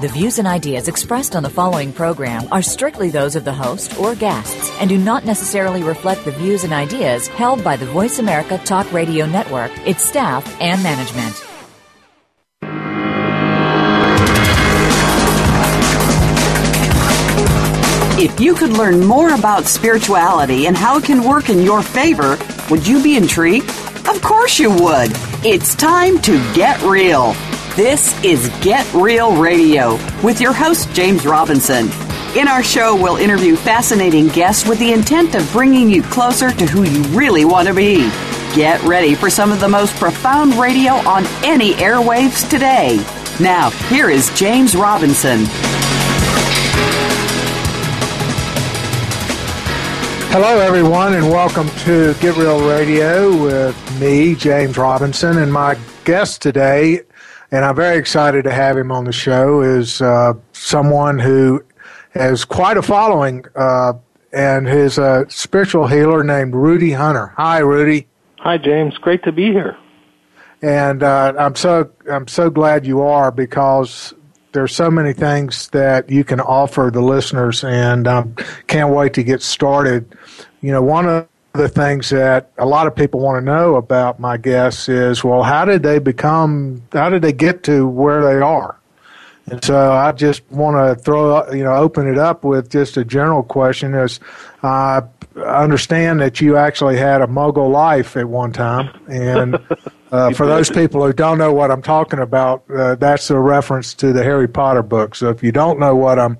The views and ideas expressed on the following program are strictly those of the host or guests and do not necessarily reflect the views and ideas held by the Voice America Talk Radio Network, its staff, and management. If you could learn more about spirituality and how it can work in your favor, would you be intrigued? Of course you would. It's time to get real. This is Get Real Radio with your host, James Robinson. In our show, we'll interview fascinating guests with the intent of bringing you closer to who you really want to be. Get ready for some of the most profound radio on any airwaves today. Now, here is James Robinson. Hello, everyone, and welcome to Get Real Radio with me, James Robinson, and my guest today, and I'm very excited to have him on the show, is someone who has quite a following and is a spiritual healer named Rudy Hunter. Hi, Rudy. Hi, James. Great to be here. And I'm so glad you are, because there's so many things that you can offer the listeners, and I can't wait to get started. You know, one of the things that a lot of people want to know about my guests is, well, how did they get to where they are? And so I just want to open it up with just a general question. Is I understand that you actually had a mogul life at one time, and for those people who don't know what I'm talking about, that's a reference to the Harry Potter book. So if you don't know what I'm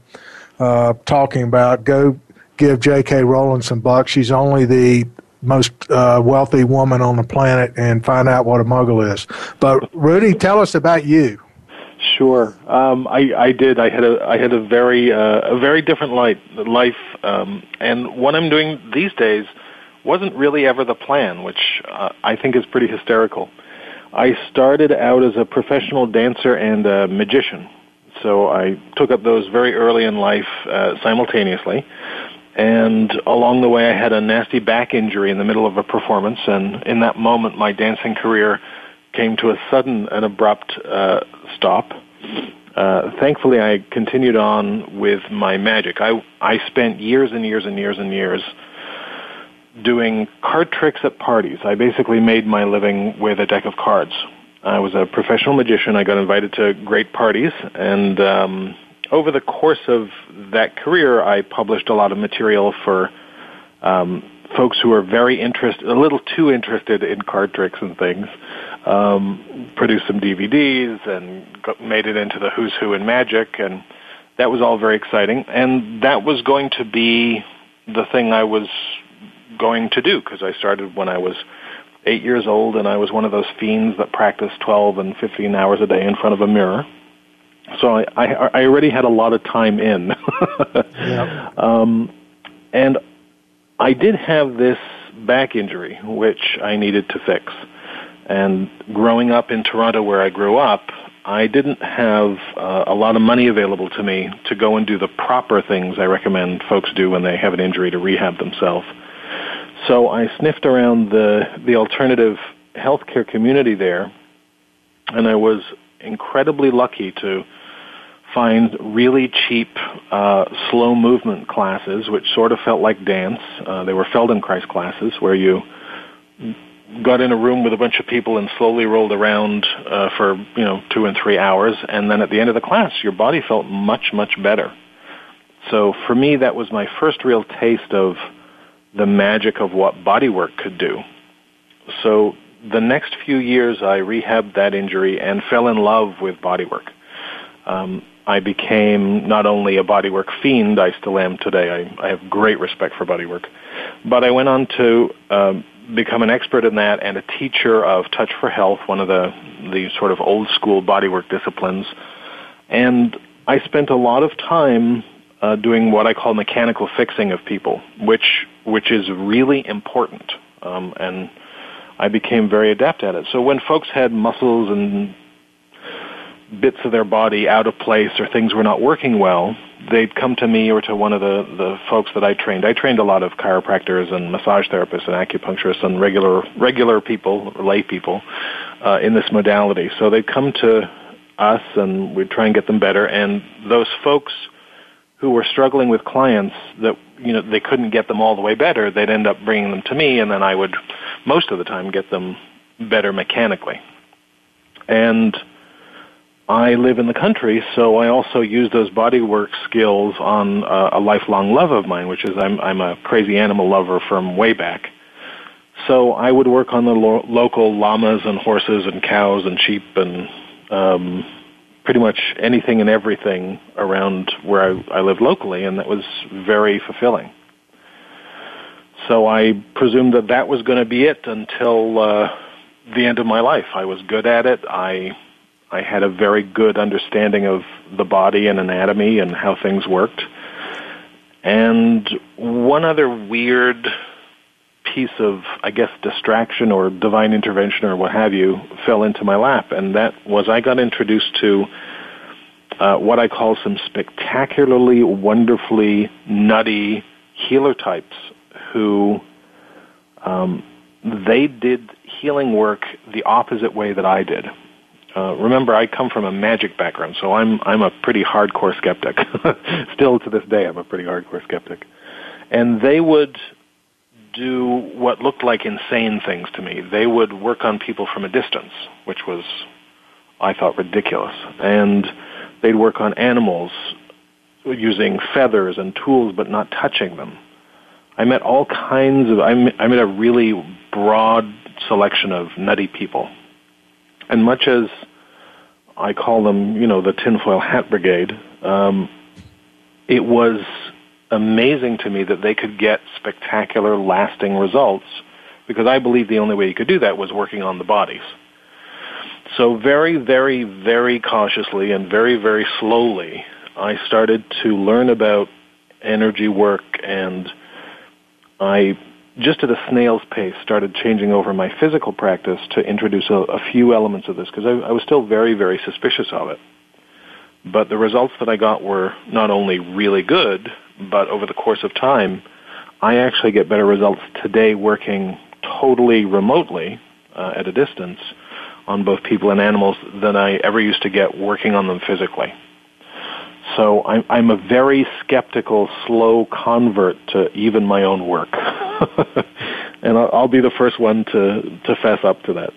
talking about, go give J.K. Rowling some bucks. She's only the most wealthy woman on the planet, and find out what a muggle is. But Rudy, tell us about you. Sure, I did. I had a very different life, and what I'm doing these days wasn't really ever the plan, which I think is pretty hysterical. I started out as a professional dancer and a magician, so I took up those very early in life simultaneously. And along the way, I had a nasty back injury in the middle of a performance, and in that moment, my dancing career came to a sudden and abrupt stop. Thankfully, I continued on with my magic. I spent years and years and years and years doing card tricks at parties. I basically made my living with a deck of cards. I was a professional magician. I got invited to great parties, and over the course of that career, I published a lot of material for folks who are very interested, a little too interested in card tricks and things, produced some DVDs and made it into the who's who in magic, and that was all very exciting. And that was going to be the thing I was going to do, because I started when I was 8 years old, and I was one of those fiends that practiced 12 and 15 hours a day in front of a mirror. So I already had a lot of time in. Yep. And I did have this back injury, which I needed to fix. And growing up in Toronto, where I grew up, I didn't have a lot of money available to me to go and do the proper things I recommend folks do when they have an injury to rehab themselves. So I sniffed around the alternative healthcare community there, and I was incredibly lucky to find really cheap slow movement classes, which sort of felt like dance. They were Feldenkrais classes, where you got in a room with a bunch of people and slowly rolled around for 2 and 3 hours, and then at the end of the class your body felt much, much better. So for me, that was my first real taste of the magic of what bodywork could do. So the next few years, I rehabbed that injury and fell in love with bodywork. I became not only a bodywork fiend, I still am today. I have great respect for bodywork. But I went on to become an expert in that and a teacher of Touch for Health, one of the sort of old-school bodywork disciplines. And I spent a lot of time doing what I call mechanical fixing of people, which is really important. And I became very adept at it. So when folks had muscles and bits of their body out of place or things were not working well, they'd come to me or to one of the folks that I trained. I trained a lot of chiropractors and massage therapists and acupuncturists and regular people, lay people, in this modality. So they'd come to us and we'd try and get them better. And those folks who were struggling with clients that, you know, they couldn't get them all the way better, they'd end up bringing them to me, and then I would, most of the time, get them better mechanically. And I live in the country, so I also use those bodywork skills on a lifelong love of mine, which is I'm a crazy animal lover from way back. So I would work on the local llamas and horses and cows and sheep and pretty much anything and everything around where I live locally, and that was very fulfilling. So I presumed that that was going to be it until the end of my life. I was good at it. I had a very good understanding of the body and anatomy and how things worked. And one other weird piece of, I guess, distraction or divine intervention or what have you fell into my lap, and that was I got introduced to what I call some spectacularly, wonderfully nutty healer types who they did healing work the opposite way that I did. Remember, I come from a magic background, so I'm a pretty hardcore skeptic. Still to this day, I'm a pretty hardcore skeptic. And they would do what looked like insane things to me. They would work on people from a distance, which was, I thought, ridiculous. And they'd work on animals using feathers and tools but not touching them. I met a really broad selection of nutty people. And much as I call them, you know, the tinfoil hat brigade, it was amazing to me that they could get spectacular, lasting results, because I believe the only way you could do that was working on the bodies. So very, very, very cautiously and very, very slowly, I started to learn about energy work, and I just at a snail's pace started changing over my physical practice to introduce a few elements of this, because I was still very, very suspicious of it. But the results that I got were not only really good, but over the course of time, I actually get better results today working totally remotely at a distance on both people and animals than I ever used to get working on them physically. So I'm a very skeptical, slow convert to even my own work. And I'll be the first one to fess up to that.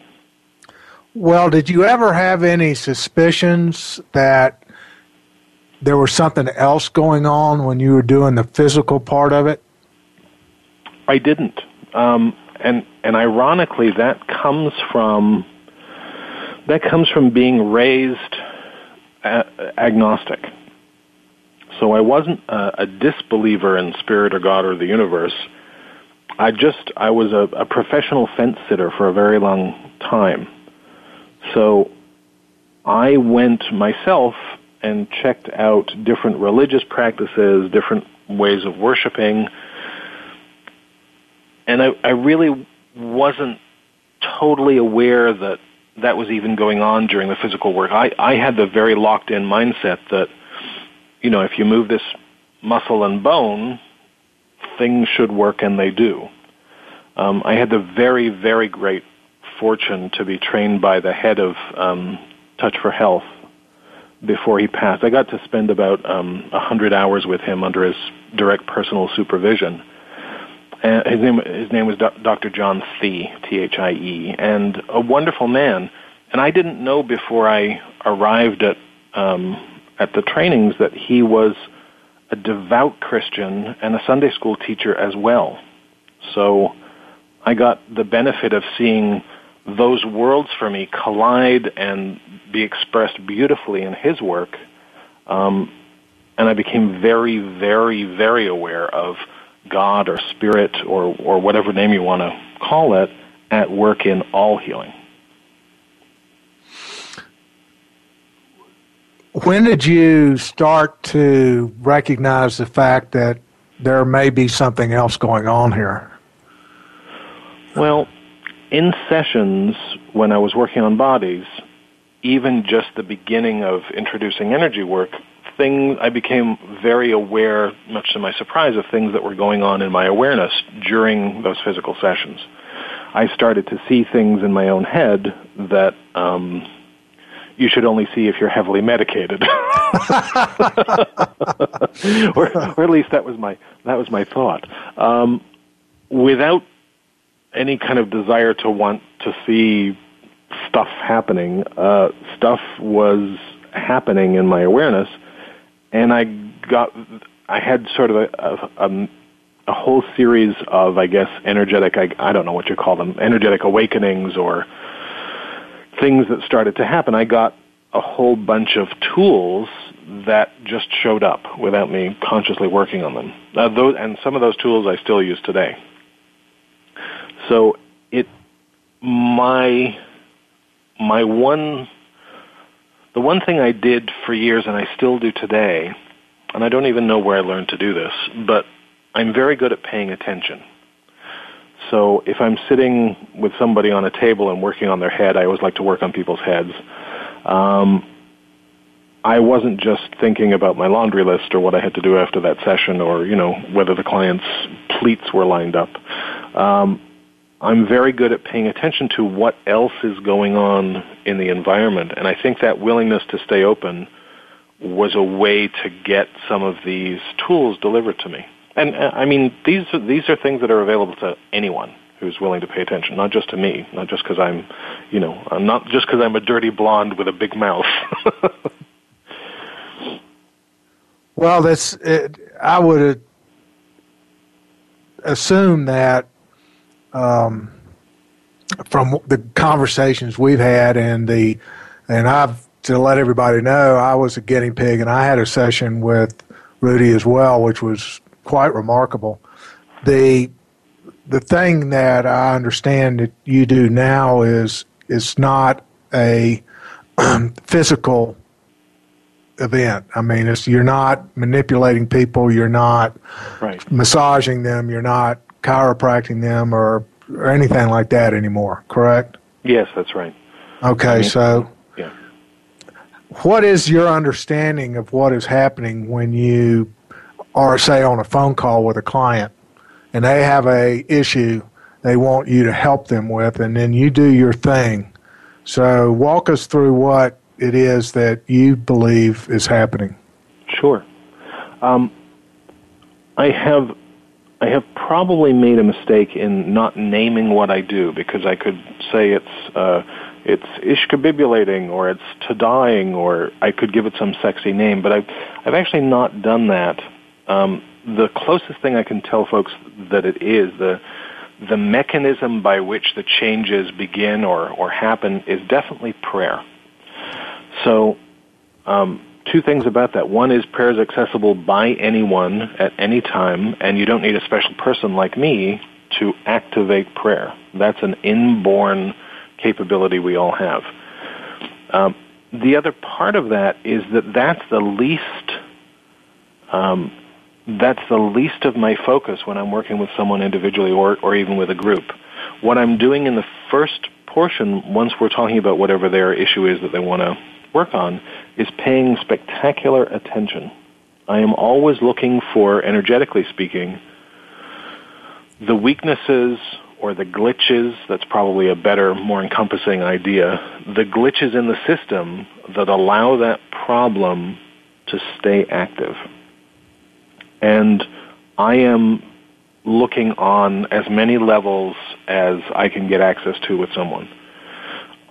Well, did you ever have any suspicions that there was something else going on when you were doing the physical part of it? I didn't. And ironically, that comes from being raised agnostic. So I wasn't a disbeliever in spirit or God or the universe. I was a professional fence sitter for a very long time. So I went myself and checked out different religious practices, different ways of worshiping, and I really wasn't totally aware that that was even going on during the physical work. I had the very locked-in mindset that, you know, if you move this muscle and bone, things should work, and they do. I had the very, very great fortune to be trained by the head of Touch for Health before he passed. I got to spend about 100 hours with him under his direct personal supervision. And his name was Dr. John Thie, Thie, and a wonderful man. And I didn't know before I arrived at the trainings that he was a devout Christian and a Sunday school teacher as well. So I got the benefit of seeing those worlds for me collide and be expressed beautifully in his work. And I became very, very, very aware of God or spirit or whatever name you want to call it at work in all healing. When did you start to recognize the fact that there may be something else going on here? Well, in sessions when I was working on bodies, even just the beginning of introducing energy work, I became very aware, much to my surprise, of things that were going on in my awareness during those physical sessions. I started to see things in my own head that you should only see if you're heavily medicated, or at least that was my thought. Without any kind of desire to want to see stuff happening, stuff was happening in my awareness, and I had sort of a whole series of, I guess, energetic—I don't know what you call them—energetic awakenings or things that started to happen. I got a whole bunch of tools that just showed up without me consciously working on them. And some of those tools I still use today. So the one thing I did for years, and I still do today, and I don't even know where I learned to do this, but I'm very good at paying attention. So if I'm sitting with somebody on a table and working on their head, I always like to work on people's heads. I wasn't just thinking about my laundry list or what I had to do after that session or, whether the client's pleats were lined up. I'm very good at paying attention to what else is going on in the environment, and I think that willingness to stay open was a way to get some of these tools delivered to me. And I mean, these are things that are available to anyone who's willing to pay attention, not just to me, not just because I'm, not just because I'm a dirty blonde with a big mouth. Well, I would assume that. From the conversations we've had to let everybody know, I was a guinea pig, and I had a session with Rudy as well, which was quite remarkable. The thing that I understand that you do now is it's not a physical event. I mean, you're not manipulating people, you're not right. massaging them, you're not chiropracting them or anything like that anymore, correct? Yes, that's right. Okay, so yeah. What is your understanding of what is happening when you are, say, on a phone call with a client and they have a issue they want you to help them with, and then you do your thing? So walk us through what it is that you believe is happening. Sure. I have probably made a mistake in not naming what I do, because I could say it's ishkabibulating or it's ta-daing, or I could give it some sexy name, but I've actually not done that. The closest thing I can tell folks that it is, the mechanism by which the changes begin or happen is definitely prayer. So two things about that. One is prayer is accessible by anyone at any time, and you don't need a special person like me to activate prayer. That's an inborn capability we all have. The other part of that is that that's the least of my focus when I'm working with someone individually or even with a group. What I'm doing in the first portion, once we're talking about whatever their issue is that they want to work on, is paying spectacular attention. I am always looking for, energetically speaking, the weaknesses or the glitches — that's probably a better, more encompassing idea — the glitches in the system that allow that problem to stay active. And I am looking on as many levels as I can get access to with someone.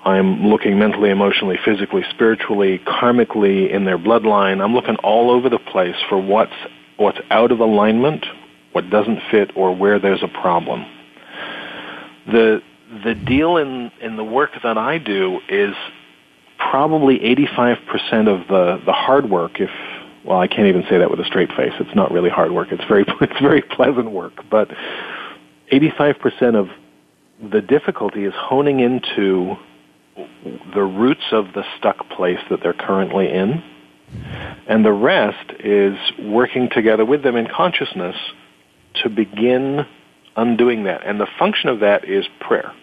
I'm looking mentally, emotionally, physically, spiritually, karmically, in their bloodline. I'm looking all over the place for what's out of alignment, what doesn't fit, or where there's a problem. The deal in the work that I do is probably 85% of the hard work. I can't even say that with a straight face. It's not really hard work. It's very pleasant work. But 85% of the difficulty is honing into the roots of the stuck place that they're currently in, and the rest is working together with them in consciousness to begin undoing that. And the function of that is prayer.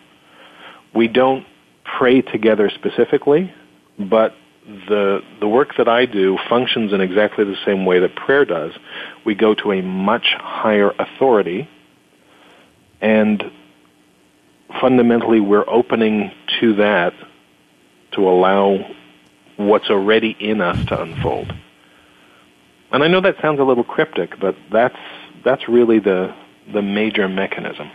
We don't pray together specifically, but the work that I do functions in exactly the same way that prayer does. We go to a much higher authority, and fundamentally we're opening to that to allow what's already in us to unfold. And I know that sounds a little cryptic, but that's really the major mechanism.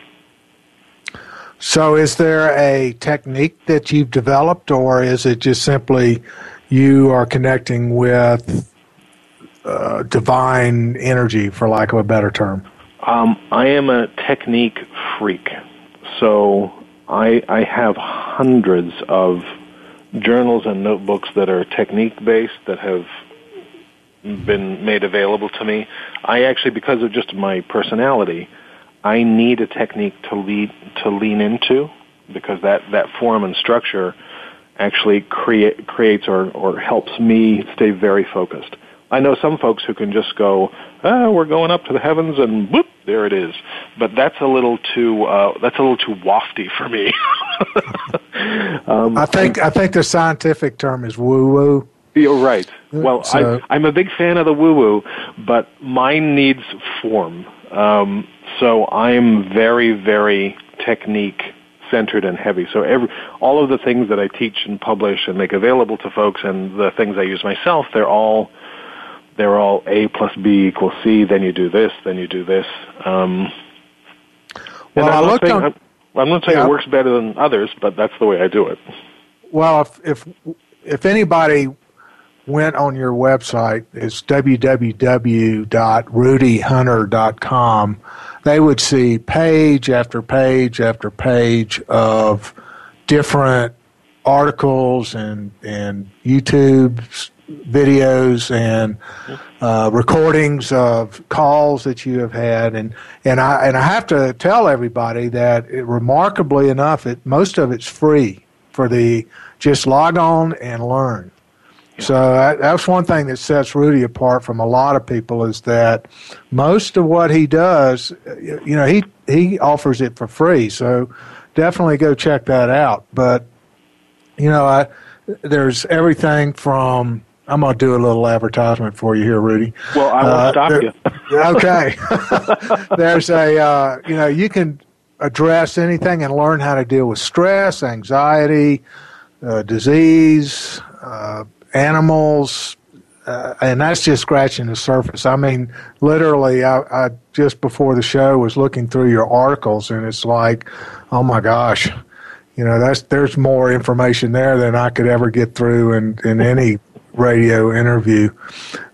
So is there a technique that you've developed, or is it just simply you are connecting with divine energy, for lack of a better term? I am a technique freak. So I have hundreds of journals and notebooks that are technique-based that have been made available to me. I actually, because of just my personality, I need a technique to lean into, because that form and structure actually creates or helps me stay very focused. I know some folks who can just go, we're going up to the heavens and boop, there it is. But that's a little too wafty for me. I think the scientific term is woo-woo. You're right. Well, so, I'm a big fan of the woo-woo, but mine needs form. So I'm very, very technique-centered and heavy. So all of the things that I teach and publish and make available to folks, and the things I use myself, they're all A plus B equals C, then you do this, then you do this. I'm not saying it works better than others, but that's the way I do it. Well, if anybody went on your website, it's www.rudyhunter.com, they would see page after page after page of different articles and YouTube videos and recordings of calls that you have had, and I have to tell everybody that remarkably enough, most of it's free for the just log on and learn. Yeah. So that's one thing that sets Rudy apart from a lot of people, is that most of what he does, he offers it for free. So definitely go check that out. But there's everything from, I'm going to do a little advertisement for you here, Rudy. Well, I won't stop you. Okay. There's you can address anything and learn how to deal with stress, anxiety, disease, animals, and that's just scratching the surface. I mean, literally, I just before the show was looking through your articles, and it's like, oh my gosh, there's more information there than I could ever get through in any radio interview.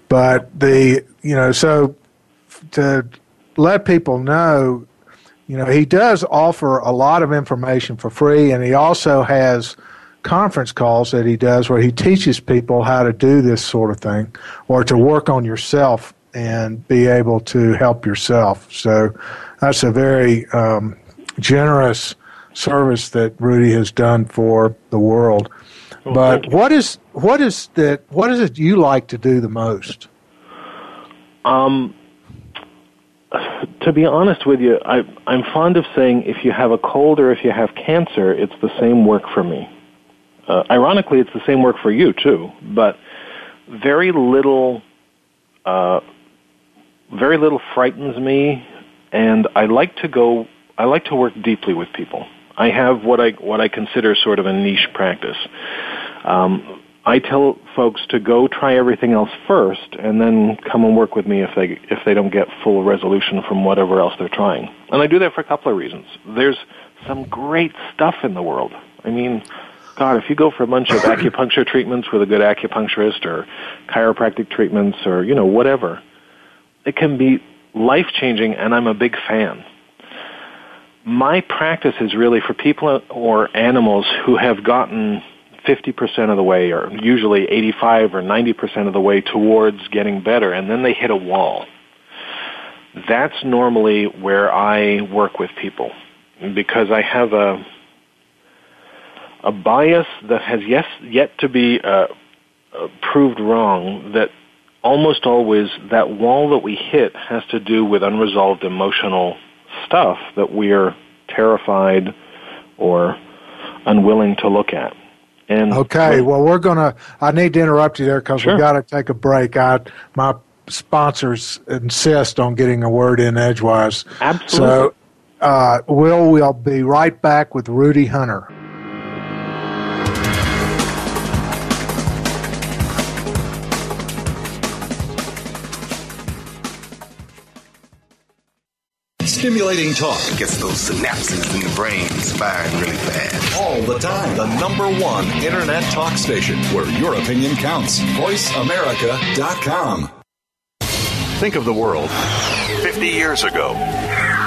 But so to let people know, he does offer a lot of information for free, and he also has conference calls that he does where he teaches people how to do this sort of thing, or to work on yourself and be able to help yourself. So that's a very generous service that Rudy has done for the world. Well, but what is it you like to do the most? To be honest with you, I'm fond of saying if you have a cold or if you have cancer, it's the same work for me. Ironically, it's the same work for you, too, but very little frightens me, and I like to work deeply with people. I have what I consider sort of a niche practice. I tell folks to go try everything else first, and then come and work with me if they don't get full resolution from whatever else they're trying. And I do that for a couple of reasons. There's some great stuff in the world. I mean, God, if you go for a bunch of acupuncture treatments with a good acupuncturist, or chiropractic treatments, or whatever, it can be life-changing, and I'm a big fan. My practice is really for people or animals who have gotten 50% of the way, or usually 85 or 90% of the way towards getting better, and then they hit a wall. That's normally where I work with people, because I have a bias that has yet to be proved wrong, that almost always that wall that we hit has to do with unresolved emotional stuff, that we're terrified or unwilling to look at. And okay, well, I need to interrupt you there because we've got to take a break. My sponsors insist on getting a word in edgewise. Absolutely. So we'll be right back with Rudy Hunter. Stimulating talk gets those synapses in the brain firing really fast. All the time. The #1 internet talk station where your opinion counts. VoiceAmerica.com. Think of the world 50 years ago.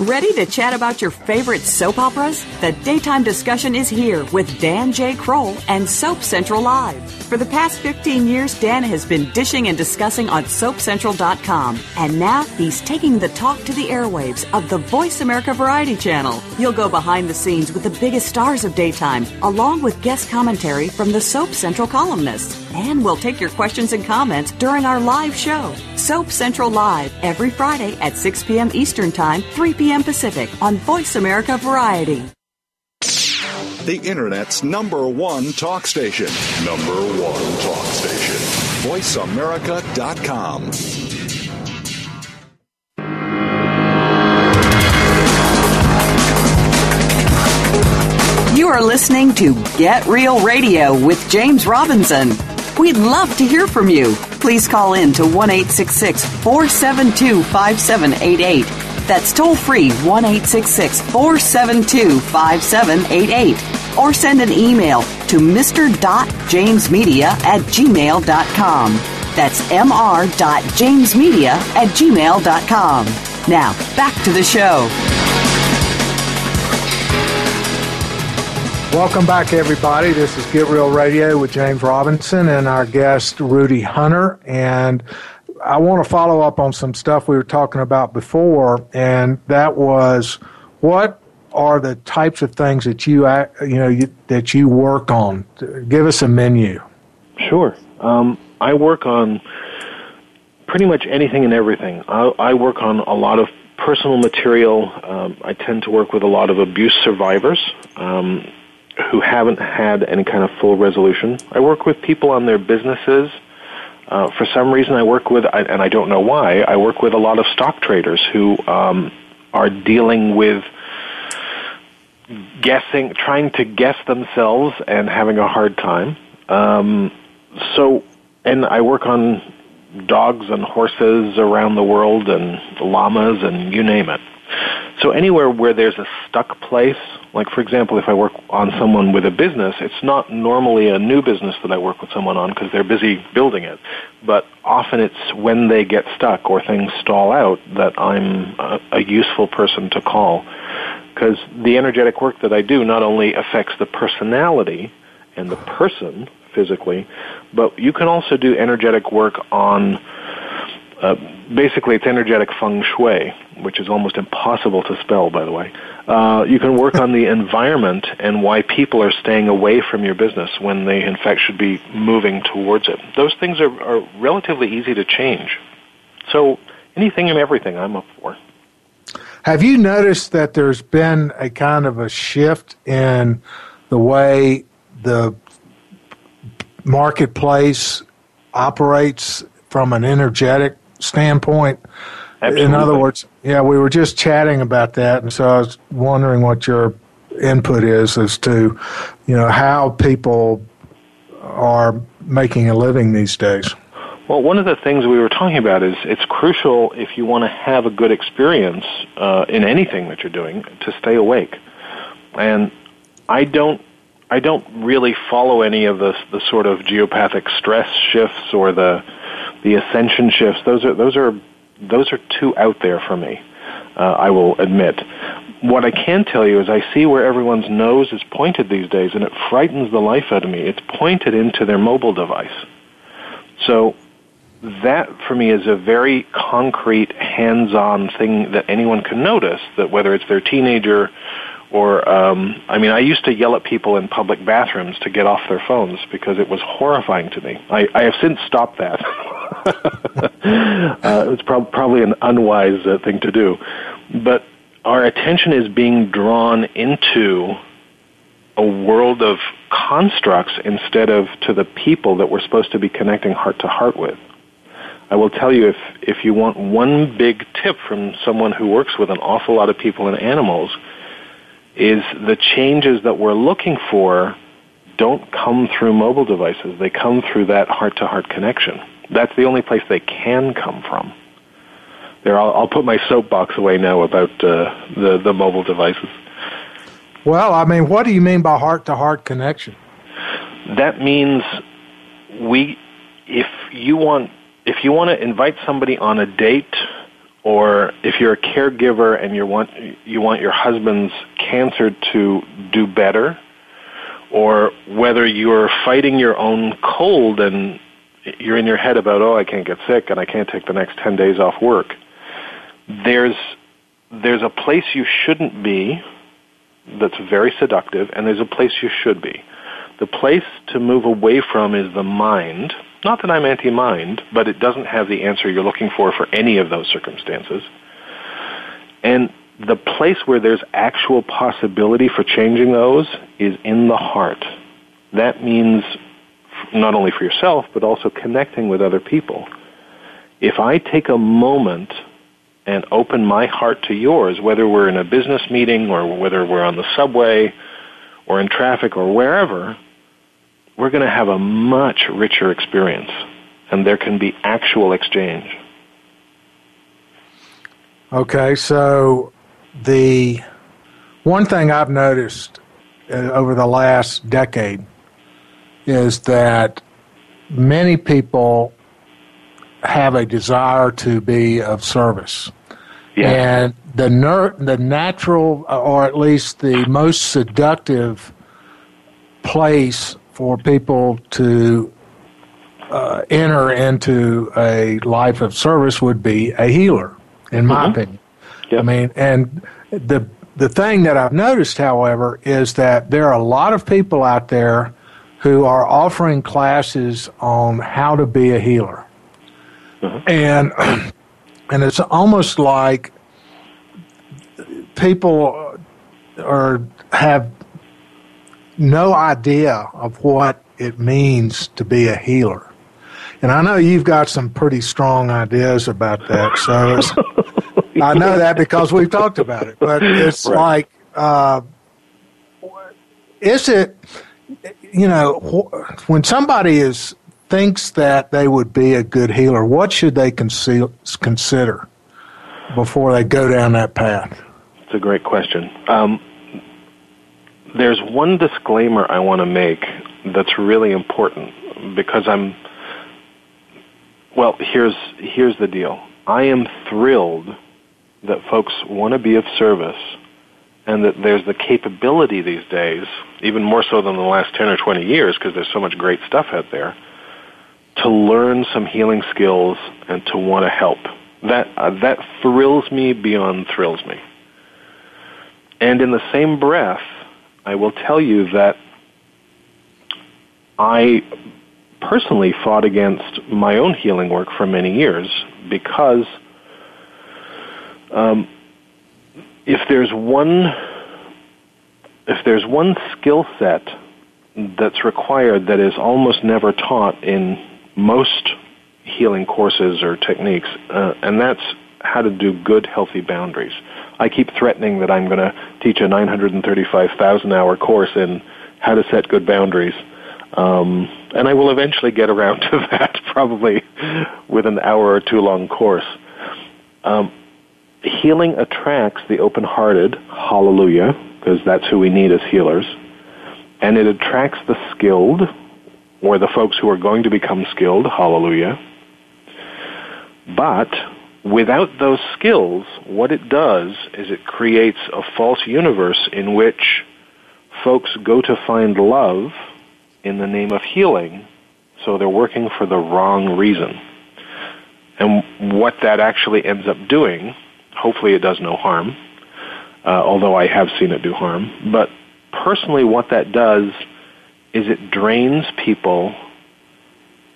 Ready to chat about your favorite soap operas? The daytime discussion is here with Dan J. Kroll and Soap Central Live. For the past 15 years, Dan has been dishing and discussing on SoapCentral.com. And now he's taking the talk to the airwaves of the Voice America Variety Channel. You'll go behind the scenes with the biggest stars of daytime, along with guest commentary from the Soap Central columnists. And we'll take your questions and comments during our live show. Soap Central Live, every Friday at 6 p.m. Eastern Time, 3 p.m. Pacific on Voice America Variety. The Internet's #1 talk station. #1 talk station. VoiceAmerica.com. You are listening to Get Real Radio with James Robinson. We'd love to hear from you. Please call in to 1-866-472-5788. That's toll-free 1-866-472-5788. Or send an email to mr.jamesmedia@gmail.com. That's mr.jamesmedia@gmail.com. Now, back to the show. Welcome back, everybody. This is Get Real Radio with James Robinson and our guest, Rudy Hunter. And I want to follow up on some stuff we were talking about before, and that was, what are the types of things that that you work on? Give us a menu. Sure. I work on pretty much anything and everything. I work on a lot of personal material. I tend to work with a lot of abuse survivors who haven't had any kind of full resolution. I work with people on their businesses. For some reason, I don't know why, I work with a lot of stock traders who are dealing with trying to guess themselves and having a hard time. And I work on dogs and horses around the world and llamas and you name it. So anywhere where there's a stuck place, like, for example, if I work on someone with a business, it's not normally a new business that I work with someone on because they're busy building it. But often it's when they get stuck or things stall out that I'm a useful person to call. Because the energetic work that I do not only affects the personality and the person physically, but you can also do energetic work on... basically, it's energetic feng shui, which is almost impossible to spell, by the way. You can work on the environment and why people are staying away from your business when they, in fact, should be moving towards it. Those things are relatively easy to change. So anything and everything I'm up for. Have you noticed that there's been a kind of a shift in the way the marketplace operates from an energetic standpoint. Absolutely. In other words, yeah, we were just chatting about that, and so I was wondering what your input is as to, you know, how people are making a living these days. Well, one of the things we were talking about is it's crucial if you want to have a good experience in anything that you're doing to stay awake. And I don't really follow any of the sort of geopathic stress shifts or the ascension shifts. Those are too out there for me. I will admit. What I can tell you is I see where everyone's nose is pointed these days, and it frightens the life out of me. It's pointed into their mobile device. So that, for me, is a very concrete, hands-on thing that anyone can notice, that whether it's their teenager or, I used to yell at people in public bathrooms to get off their phones because it was horrifying to me. I have since stopped that. It's probably an unwise thing to do. But our attention is being drawn into a world of constructs instead of to the people that we're supposed to be connecting heart to heart with. I will tell you, if you want one big tip from someone who works with an awful lot of people and animals, is the changes that we're looking for don't come through mobile devices. They come through that heart to heart connection. That's the only place they can come from. There, I'll put my soapbox away now about the mobile devices. Well, I mean, what do you mean by heart-to-heart connection? That means if you want to invite somebody on a date, or if you're a caregiver and you want your husband's cancer to do better, or whether you're fighting your own cold and you're in your head about, oh, I can't get sick and I can't take the next 10 days off work, there's a place you shouldn't be that's very seductive, and there's a place you should be. The place to move away from is the mind. Not that I'm anti-mind, but it doesn't have the answer you're looking for any of those circumstances. And the place where there's actual possibility for changing those is in the heart. That means not only for yourself, but also connecting with other people. If I take a moment and open my heart to yours, whether we're in a business meeting or whether we're on the subway or in traffic or wherever, we're going to have a much richer experience, and there can be actual exchange. Okay, so the one thing I've noticed over the last decade is that many people have a desire to be of service. Yeah. And the natural, or at least the most seductive place for people to enter into a life of service would be a healer, in my opinion. Yep. I mean, and the thing that I've noticed, however, is that there are a lot of people out there who are offering classes on how to be a healer. And it's almost like people have no idea of what it means to be a healer. And I know you've got some pretty strong ideas about that. So I know that because we've talked about it. But it's right. Is it, you know, when somebody thinks that they would be a good healer, what should they consider before they go down that path? It's a great question. There's one disclaimer I want to make that's really important, because here's the deal. I am thrilled that folks want to be of service, and that there's the capability these days, even more so than the last 10 or 20 years, because there's so much great stuff out there, to learn some healing skills and to want to help. That thrills me beyond thrills me. And in the same breath, I will tell you that I personally fought against my own healing work for many years, because if there's one skill set that's required that is almost never taught in most healing courses or techniques, and that's how to do good, healthy boundaries. I keep threatening that I'm going to teach a 935,000-hour course in how to set good boundaries, and I will eventually get around to that, probably with an hour or two long course. Healing attracts the open-hearted, hallelujah, because that's who we need as healers, and it attracts the skilled, or the folks who are going to become skilled, hallelujah. But without those skills, what it does is it creates a false universe in which folks go to find love in the name of healing, so they're working for the wrong reason. And what that actually ends up doing, hopefully it does no harm, although I have seen it do harm, but personally what that does is it drains people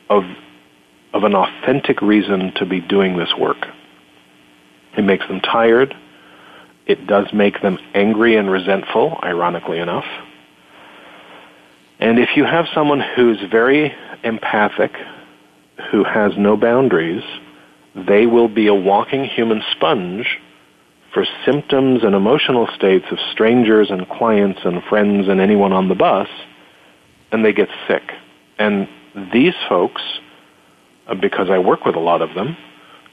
of an authentic reason to be doing this work. It makes them tired. It does make them angry and resentful, ironically enough. And if you have someone who's very empathic, who has no boundaries, they will be a walking human sponge for symptoms and emotional states of strangers and clients and friends and anyone on the bus, and they get sick. And these folks, because I work with a lot of them,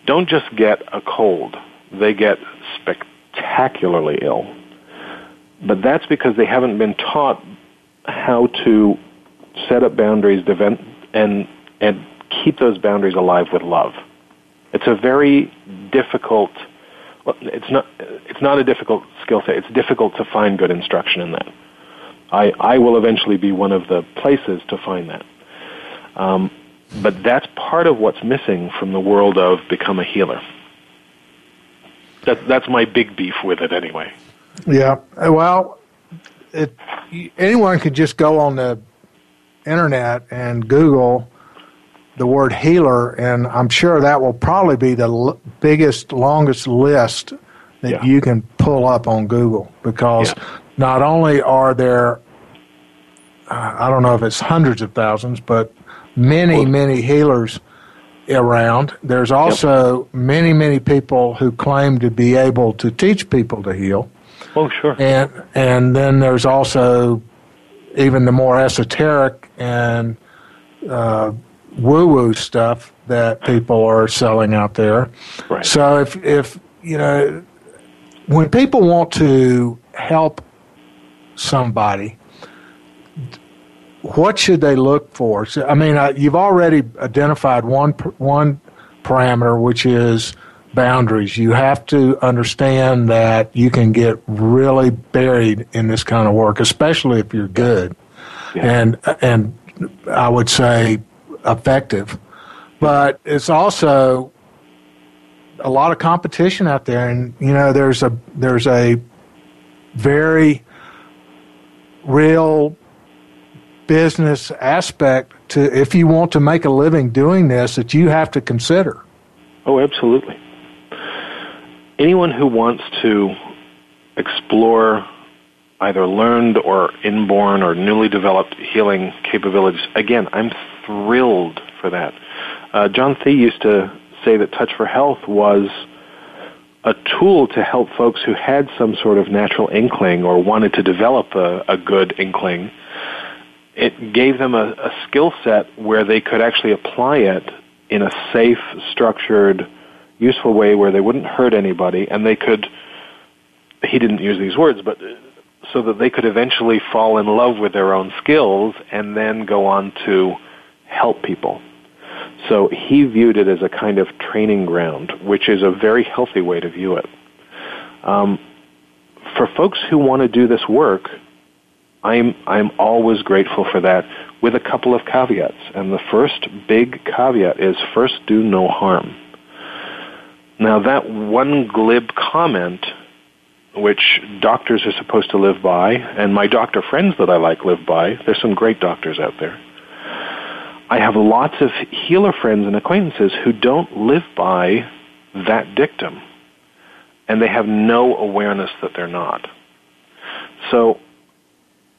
don't just get a cold. They get spectacularly ill. But that's because they haven't been taught how to set up boundaries and keep those boundaries alive with love. It's a very difficult, well, it's not a difficult skill set. It's difficult to find good instruction in that. I will eventually be one of the places to find that. But that's part of what's missing from the world of become a healer. That's my big beef with it anyway. Yeah, well, anyone could just go on the internet and Google the word healer, and I'm sure that will probably be the biggest, longest list that you can pull up on Google, because not only are there, I don't know if it's hundreds of thousands, but many healers around. There's also many people who claim to be able to teach people to heal. Oh, sure. And then there's also even the more esoteric and woo-woo stuff that people are selling out there. Right. So if you know, when people want to help somebody, what should they look for? So, I mean, you've already identified one parameter, which is boundaries. You have to understand that you can get really buried in this kind of work, especially if you're good and I would say effective. But it's also a lot of competition out there, and you know, there's a very real business aspect to, if you want to make a living doing this, that you have to consider. Oh, absolutely. Anyone who wants to explore either learned or inborn or newly developed healing capabilities, again, I'm thrilled for that. John Thie used to say that Touch for Health was a tool to help folks who had some sort of natural inkling or wanted to develop a good inkling. It gave them a skill set where they could actually apply it in a safe, structured, useful way where they wouldn't hurt anybody, and they could, he didn't use these words, but so that they could eventually fall in love with their own skills and then go on to help people. So he viewed it as a kind of training ground, which is a very healthy way to view it. For folks who want to do this work, I'm always grateful for that, with a couple of caveats. And the first big caveat is, first, do no harm. Now, that one glib comment, which doctors are supposed to live by, and my doctor friends that I like live by, there's some great doctors out there. I have lots of healer friends and acquaintances who don't live by that dictum, and they have no awareness that they're not. So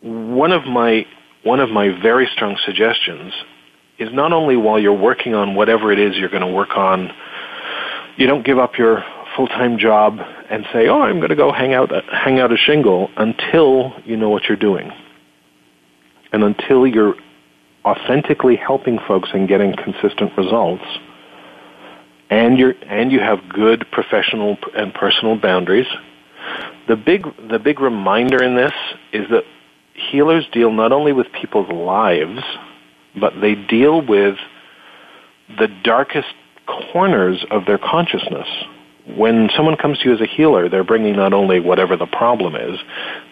one of my very strong suggestions is not only while you're working on whatever it is you're going to work on, you don't give up your full-time job and say, oh, I'm going to go hang out a shingle until you know what you're doing. And until you're authentically helping folks and getting consistent results, and you have good professional and personal boundaries. The big reminder in this is that healers deal not only with people's lives, but they deal with the darkest corners of their consciousness. When someone comes to you as a healer, they're bringing not only whatever the problem is,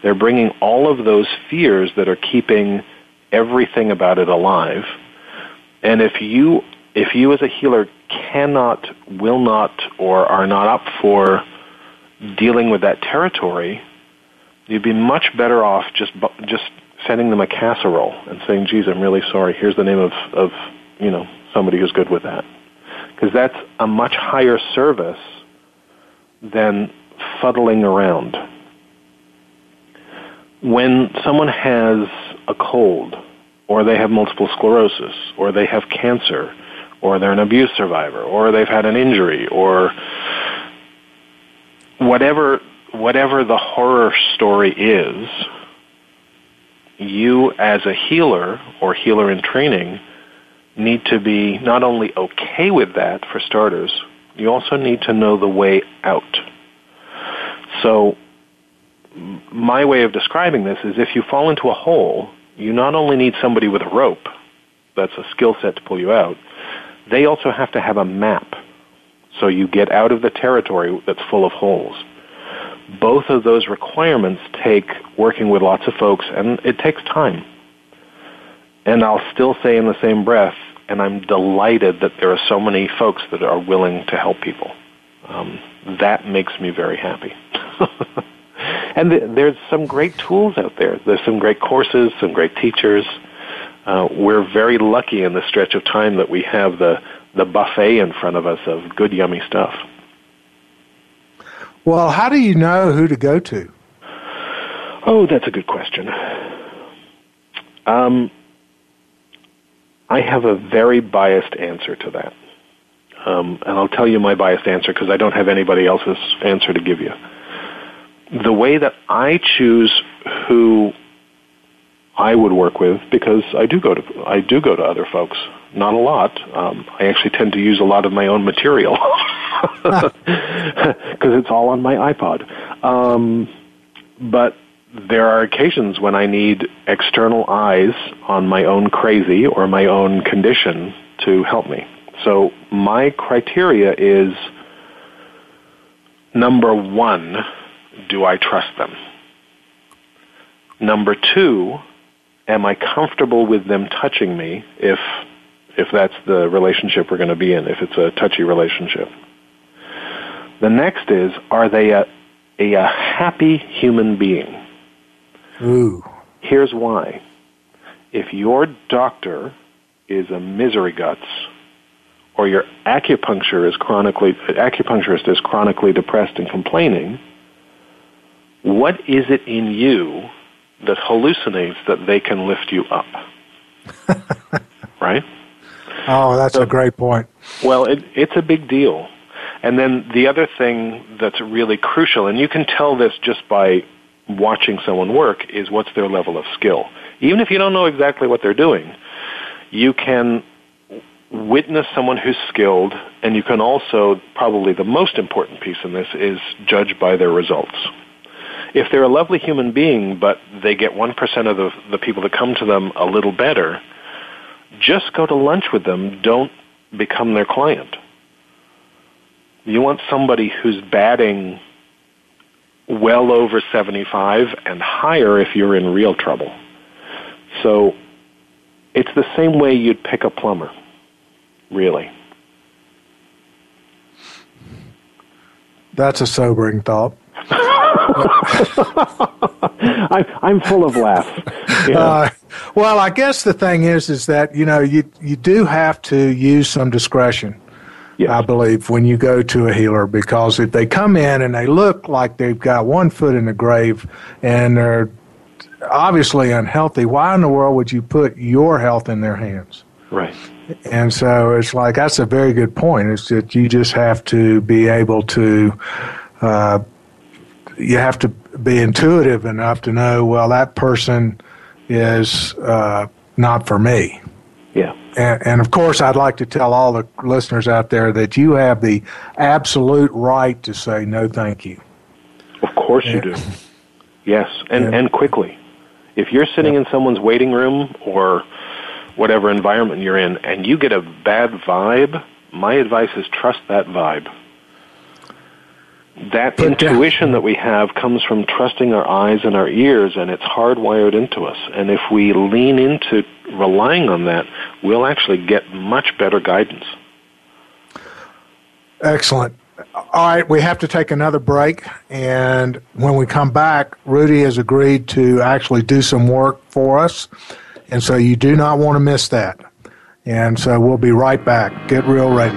they're bringing all of those fears that are keeping everything about it alive. And if you as a healer cannot, will not, or are not up for dealing with that territory, you'd be much better off just sending them a casserole and saying, geez, I'm really sorry, here's the name of you know, somebody who's good with that. Because that's a much higher service than fuddling around. When someone has a cold, or they have multiple sclerosis, or they have cancer, or they're an abuse survivor, or they've had an injury, or whatever the horror story is, you as a healer or healer in training need to be not only okay with that for starters, you also need to know the way out. So my way of describing this is if you fall into a hole, you not only need somebody with a rope, that's a skill set to pull you out, they also have to have a map so you get out of the territory that's full of holes. Both of those requirements take working with lots of folks, and it takes time. And I'll still say in the same breath, and I'm delighted that there are so many folks that are willing to help people. That makes me very happy. And there's some great tools out there. There's some great courses, some great teachers. We're very lucky in the stretch of time that we have the buffet in front of us of good, yummy stuff. Well, how do you know who to go to? Oh, that's a good question. I have a very biased answer to that. And I'll tell you my biased answer because I don't have anybody else's answer to give you. The way that I choose who I would work with, because I do go to other folks, not a lot. I actually tend to use a lot of my own material because it's all on my iPod. But there are occasions when I need external eyes on my own crazy or my own condition to help me. So my criteria is, number one, do I trust them? Number two, am I comfortable with them touching me if that's the relationship we're going to be in, if it's a touchy relationship? The next is, are they a happy human being? Ooh. Here's why. If your doctor is a misery guts, or your acupuncturist is chronically depressed and complaining, what is it in you that hallucinates that they can lift you up? Right? Oh, that's a great point. Well, it's a big deal. And then the other thing that's really crucial, and you can tell this just by watching someone work, is what's their level of skill. Even if you don't know exactly what they're doing, you can witness someone who's skilled, and you can also, probably the most important piece in this, is judge by their results. If they're a lovely human being, but they get 1% of the people that come to them a little better, just go to lunch with them. Don't become their client. You want somebody who's batting well over 75 and higher if you're in real trouble. So it's the same way you'd pick a plumber, really. That's a sobering thought. I'm full of laughs. You know? Well, I guess the thing is that, you know, you do have to use some discretion. Yes. I believe, when you go to a healer, because if they come in and they look like they've got one foot in the grave and they're obviously unhealthy, why in the world would you put your health in their hands? Right. And so it's like, that's a very good point. It's that you just have to be able to, you have to be intuitive enough to know, well, that person is not for me. Yeah. And of course, I'd like to tell all the listeners out there that you have the absolute right to say no thank you. Of course you do. Yes, and quickly. If you're sitting in someone's waiting room or whatever environment you're in and you get a bad vibe, my advice is trust that vibe. That intuition that we have comes from trusting our eyes and our ears, and it's hardwired into us. And if we lean into relying on that, we'll actually get much better guidance. Excellent. All right, we have to take another break, and when we come back, Rudy has agreed to actually do some work for us, and so you do not want to miss that. And so we'll be right back. Get Real Radio.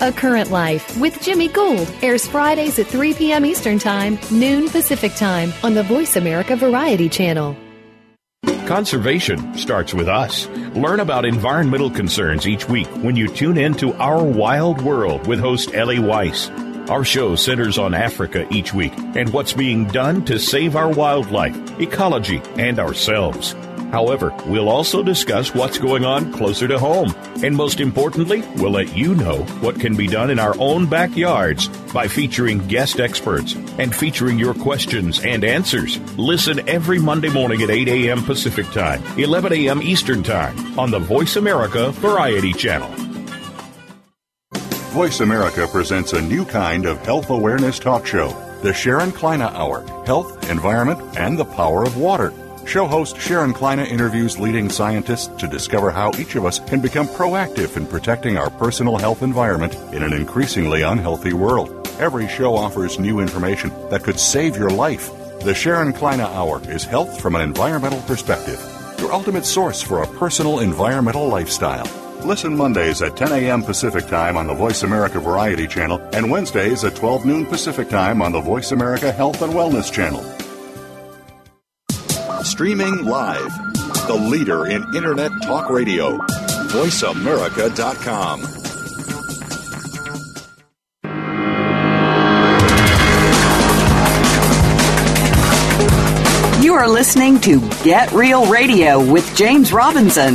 A Current Life with Jimmy Gould airs Fridays at 3 p.m. Eastern Time, noon Pacific Time on the Voice America Variety Channel. Conservation starts with us. Learn about environmental concerns each week when you tune in to Our Wild World with host Ellie Weiss. Our show centers on Africa each week and what's being done to save our wildlife, ecology, and ourselves. However, we'll also discuss what's going on closer to home. And most importantly, we'll let you know what can be done in our own backyards by featuring guest experts and featuring your questions and answers. Listen every Monday morning at 8 a.m. Pacific Time, 11 a.m. Eastern Time on the Voice America Variety Channel. Voice America presents a new kind of health awareness talk show, the Sharon Kleina Hour, Health, Environment, and the Power of Water. Show host Sharon Kleina interviews leading scientists to discover how each of us can become proactive in protecting our personal health environment in an increasingly unhealthy world. Every show offers new information that could save your life. The Sharon Kleina Hour is health from an environmental perspective, your ultimate source for a personal environmental lifestyle. Listen Mondays at 10 a.m. Pacific Time on the Voice America Variety Channel and Wednesdays at 12 noon Pacific Time on the Voice America Health and Wellness Channel. Streaming live, the leader in Internet Talk Radio, VoiceAmerica.com. You are listening to Get Real Radio with James Robinson.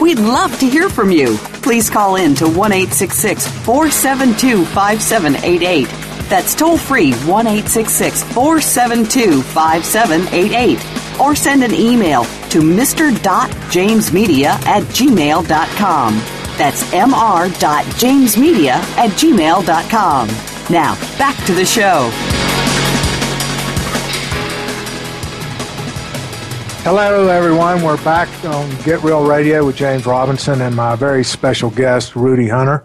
We'd love to hear from you. Please call in to 1-866-472-5788. That's toll free, 1-866-472-5788. Or send an email to mr.jamesmedia@gmail.com. That's mr.jamesmedia@gmail.com. Now, back to the show. Hello, everyone. We're back on Get Real Radio with James Robinson and my very special guest, Rudy Hunter.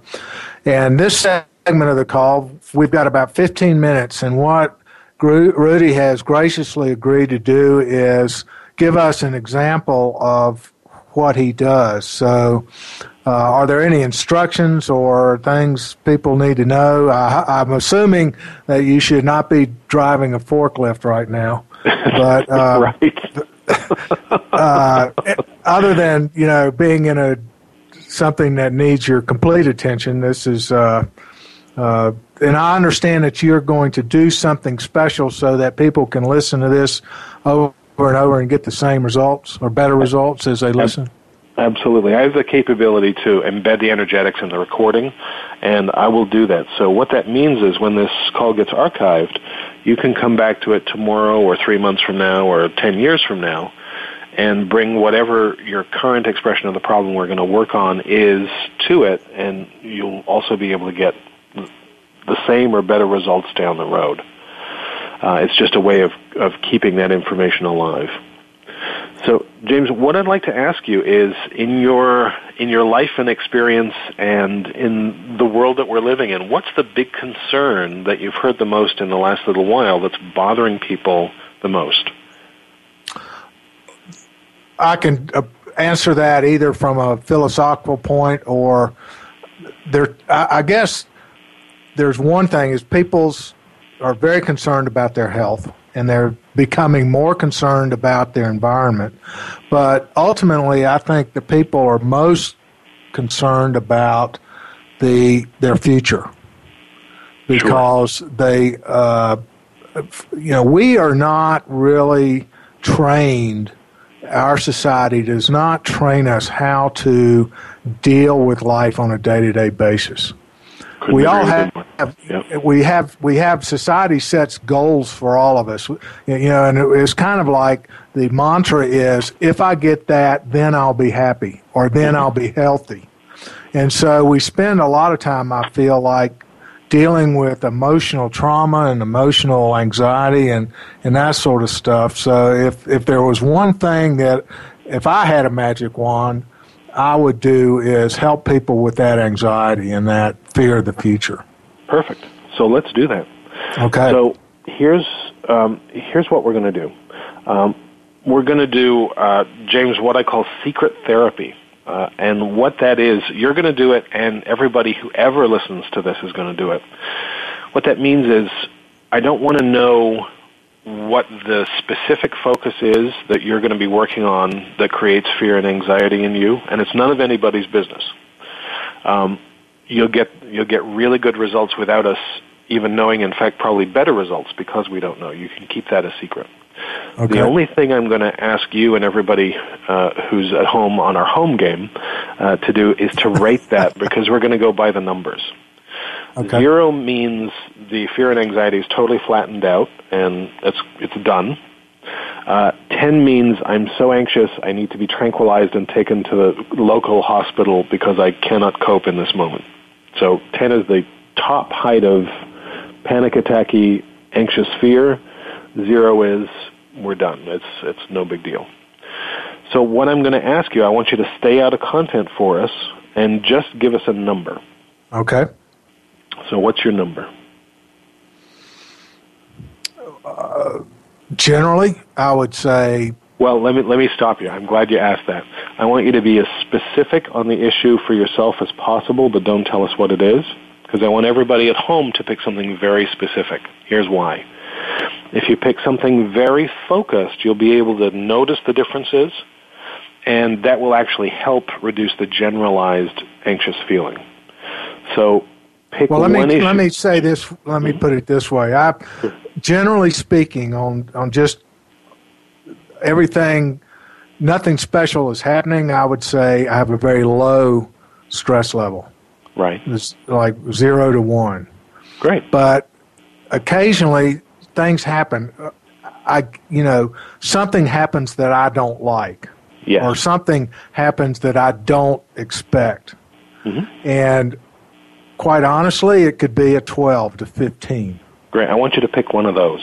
And this segment of the call, we've got about 15 minutes, and what Rudy has graciously agreed to do is give us an example of what he does. So are there any instructions or things people need to know? I'm assuming that you should not be driving a forklift right now. But other than, you know, being in a something that needs your complete attention, this is and I understand that you're going to do something special so that people can listen to this over and over and get the same results or better results as they listen. Absolutely. I have the capability to embed the energetics in the recording, and I will do that. So what that means is when this call gets archived, you can come back to it tomorrow or 3 months from now or 10 years from now and bring whatever your current expression of the problem we're going to work on is to it, and you'll also be able to get the same or better results down the road. It's just a way of keeping that information alive. So, James, what I'd like to ask you is, in your life and experience and in the world that we're living in, what's the big concern that you've heard the most in the last little while that's bothering people the most? I can answer that either from a philosophical point or I guess there's one thing is people's are very concerned about their health, and they're becoming more concerned about their environment. But ultimately, I think the people are most concerned about their future, because they, we are not really trained. Our society does not train us how to deal with life on a day-to-day basis. We have society sets goals for all of us, and it's kind of like the mantra is, if I get that, then I'll be happy, or then I'll be healthy. And so we spend a lot of time, I feel like, dealing with emotional trauma and emotional anxiety and that sort of stuff. So if there was one thing that, if I had a magic wand, I would do is help people with that anxiety and that fear of the future. Perfect. So let's do that. Okay. So here's what we're going to do. We're going to do, James, what I call secret therapy. And what that is, you're going to do it, and everybody who ever listens to this is going to do it. What that means is, I don't want to know what the specific focus is that you're going to be working on that creates fear and anxiety in you, and it's none of anybody's business. You'll get really good results without us even knowing, in fact, probably better results because we don't know. You can keep that a secret. Okay. The only thing I'm going to ask you and everybody who's at home on our home game to do is to rate that, because we're going to go by the numbers. Okay. 0 means the fear and anxiety is totally flattened out, and it's done. 10 means I'm so anxious I need to be tranquilized and taken to the local hospital because I cannot cope in this moment. So 10 is the top height of panic attacky, anxious fear. 0 is we're done. It's no big deal. So what I'm going to ask you, I want you to stay out of content for us and just give us a number. Okay. So what's your number? Generally, I would say... Well, let me stop you. I'm glad you asked that. I want you to be as specific on the issue for yourself as possible, but don't tell us what it is, because I want everybody at home to pick something very specific. Here's why. If you pick something very focused, you'll be able to notice the differences, and that will actually help reduce the generalized anxious feeling. So... Well, let me say this. Let me put it this way. I, generally speaking, on just everything, nothing special is happening. I would say I have a very low stress level. Right. It's like 0 to 1. Great. But occasionally things happen. Something happens that I don't like. Yes. Or something happens that I don't expect. Mm-hmm. And quite honestly, it could be a 12 to 15. Great. I want you to pick one of those.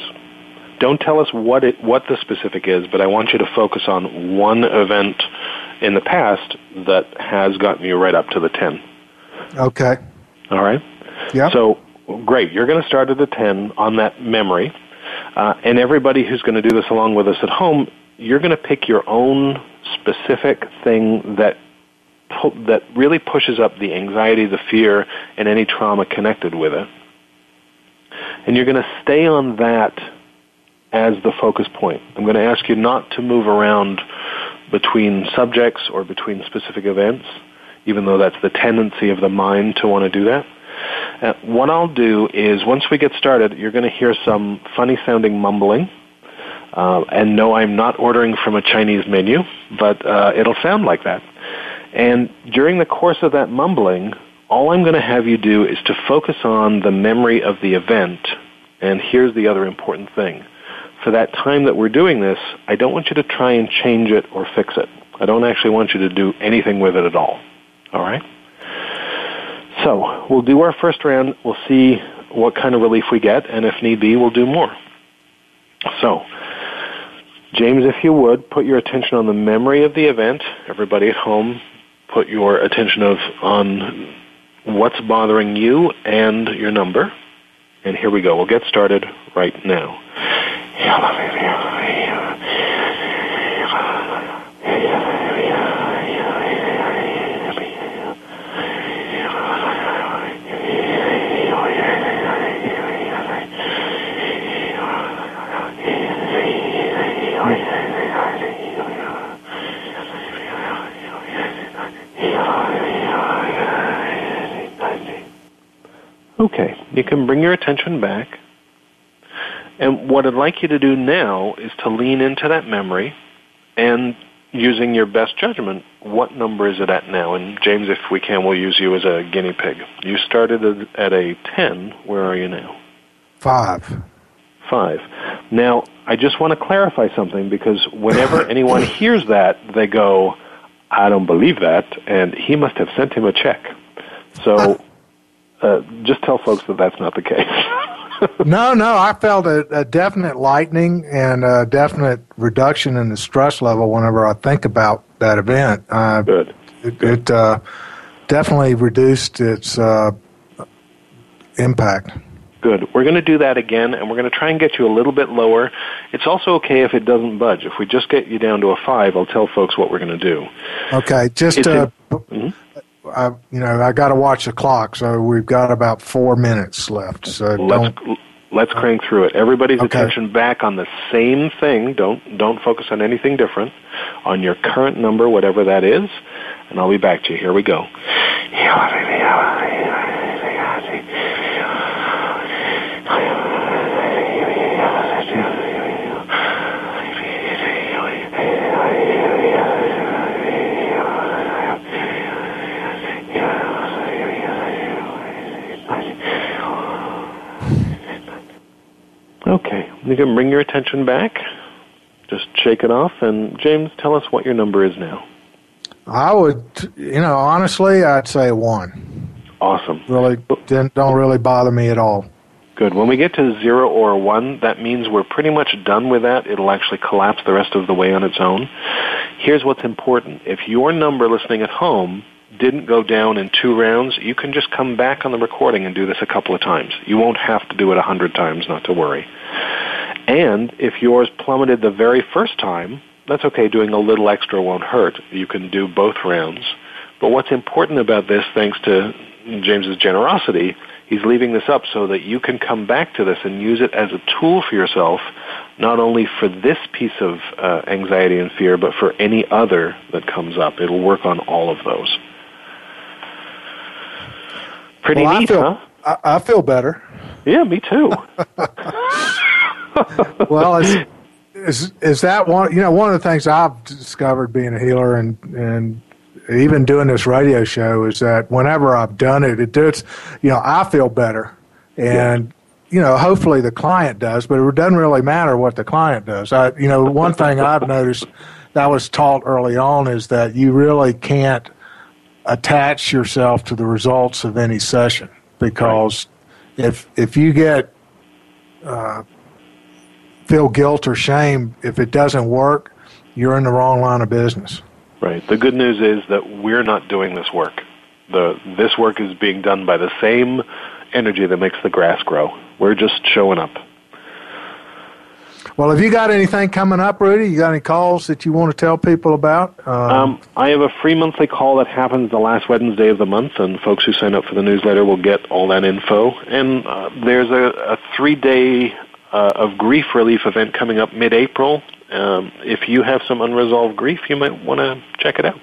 Don't tell us what the specific is, but I want you to focus on one event in the past that has gotten you right up to the 10. Okay. All right? Yeah. So, great. You're going to start at the 10 on that memory. And everybody who's going to do this along with us at home, you're going to pick your own specific thing that really pushes up the anxiety, the fear, and any trauma connected with it. And you're going to stay on that as the focus point. I'm going to ask you not to move around between subjects or between specific events, even though that's the tendency of the mind to want to do that. What I'll do is, once we get started, you're going to hear some funny-sounding mumbling. And no, I'm not ordering from a Chinese menu, but it'll sound like that. And during the course of that mumbling, all I'm going to have you do is to focus on the memory of the event. And here's the other important thing. for that time that we're doing this, I don't want you to try and change it or fix it. I don't actually want you to do anything with it at all. All right? So we'll do our first round. We'll see what kind of relief we get, and if need be, we'll do more. So, James, if you would, put your attention on the memory of the event. Everybody at home, put your attention on what's bothering you and your number. And here we go. We'll get started right now. Okay, you can bring your attention back. And what I'd like you to do now is to lean into that memory and, using your best judgment, what number is it at now? And James, if we can, we'll use you as a guinea pig. You started at a 10. Where are you now? 5. 5. Now, I just want to clarify something, because whenever anyone hears that, they go, I don't believe that, and he must have sent him a check. So just tell folks that that's not the case. No, I felt a definite lightening and a definite reduction in the stress level whenever I think about that event. Good. It definitely reduced its impact. Good. We're going to do that again, and we're going to try and get you a little bit lower. It's also okay if it doesn't budge. If we just get you down to a 5, I'll tell folks what we're going to do. Okay. Just I got to watch the clock, so we've got about 4 minutes left. So let's crank through it. Everybody's attention back on the same thing. Don't focus on anything different. On your current number, whatever that is, and I'll be back to you. Here we go. Okay, you can bring your attention back. Just shake it off. And James, tell us what your number is now. I would, honestly, I'd say 1. Awesome. Really, don't really bother me at all. Good. When we get to 0 or 1, that means we're pretty much done with that. It'll actually collapse the rest of the way on its own. Here's what's important. If your number, listening at home, didn't go down in 2 rounds, you can just come back on the recording and do this a couple of times. You won't have to do it 100 times, not to worry. And if yours plummeted the very first time, that's okay. Doing a little extra won't hurt. You can do both rounds. But what's important about this, thanks to James's generosity, he's leaving this up so that you can come back to this and use it as a tool for yourself, not only for this piece of anxiety and fear, but for any other that comes up. It'll work on all of those. Pretty neat, huh? I feel better. Yeah, me too. Well, is that one? One of the things I've discovered being a healer and even doing this radio show is that whenever I've done it, it does. I feel better, and hopefully the client does, but it doesn't really matter what the client does. One thing I've noticed that I was taught early on is that you really can't attach yourself to the results of any session, because if you get feel guilt or shame if it doesn't work, you're in the wrong line of business. Right. The good news is that we're not doing this work. This work is being done by the same energy that makes the grass grow. We're just showing up. Well, have you got anything coming up, Rudy? You got any calls that you want to tell people about? I have a free monthly call that happens the last Wednesday of the month, and folks who sign up for the newsletter will get all that info. And there's a 3-day of grief relief event coming up mid-April. If you have some unresolved grief, you might want to check it out.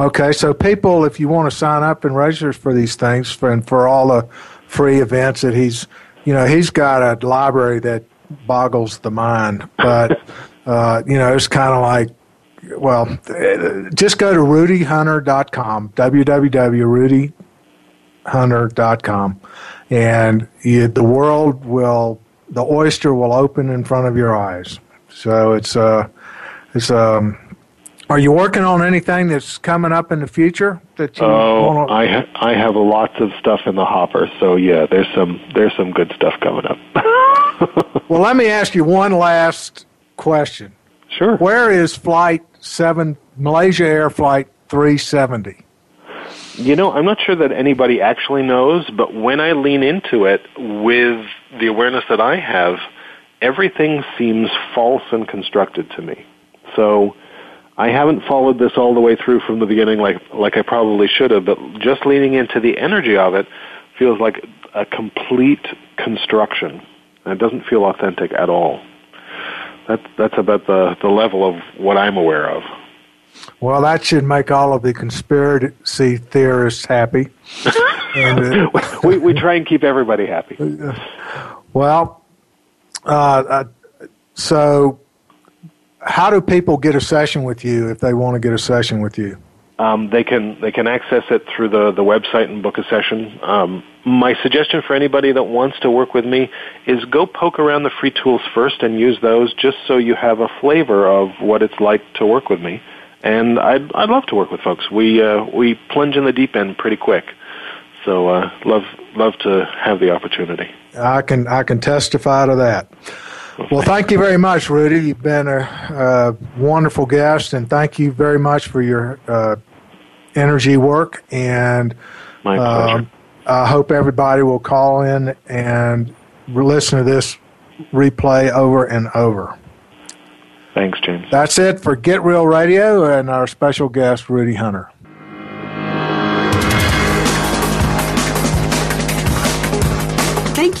Okay, so people, if you want to sign up and register for these things and for all the free events that he's got a library that boggles the mind, but it's kind of like, well, just go to rudyhunter.com, www.rudyhunter.com, and the world will the oyster will open in front of your eyes. So Are you working on anything that's coming up in the future that you want to? I have lots of stuff in the hopper, so yeah, there's some good stuff coming up. Well, let me ask you one last question. Sure. Where is Malaysia Air Flight 370? You know, I'm not sure that anybody actually knows, but when I lean into it with the awareness that I have, everything seems false and constructed to me. So I haven't followed this all the way through from the beginning like I probably should have, but just leaning into the energy of it feels like a complete construction. And it doesn't feel authentic at all. That's about the level of what I'm aware of. Well, that should make all of the conspiracy theorists happy. And, we try and keep everybody happy. So how do people get a session with you if they want to get a session with you? They can access it through the website and book a session. My suggestion for anybody that wants to work with me is go poke around the free tools first and use those just so you have a flavor of what it's like to work with me. And I'd love to work with folks. We plunge in the deep end pretty quick. So love to have the opportunity. I can testify to that. Well, thank you very much, Rudy. You've been a wonderful guest, and thank you very much for your energy work. And my pleasure. I hope everybody will call in and listen to this replay over and over. Thanks, James. That's it for Get Real Radio and our special guest, Rudy Hunter. Thank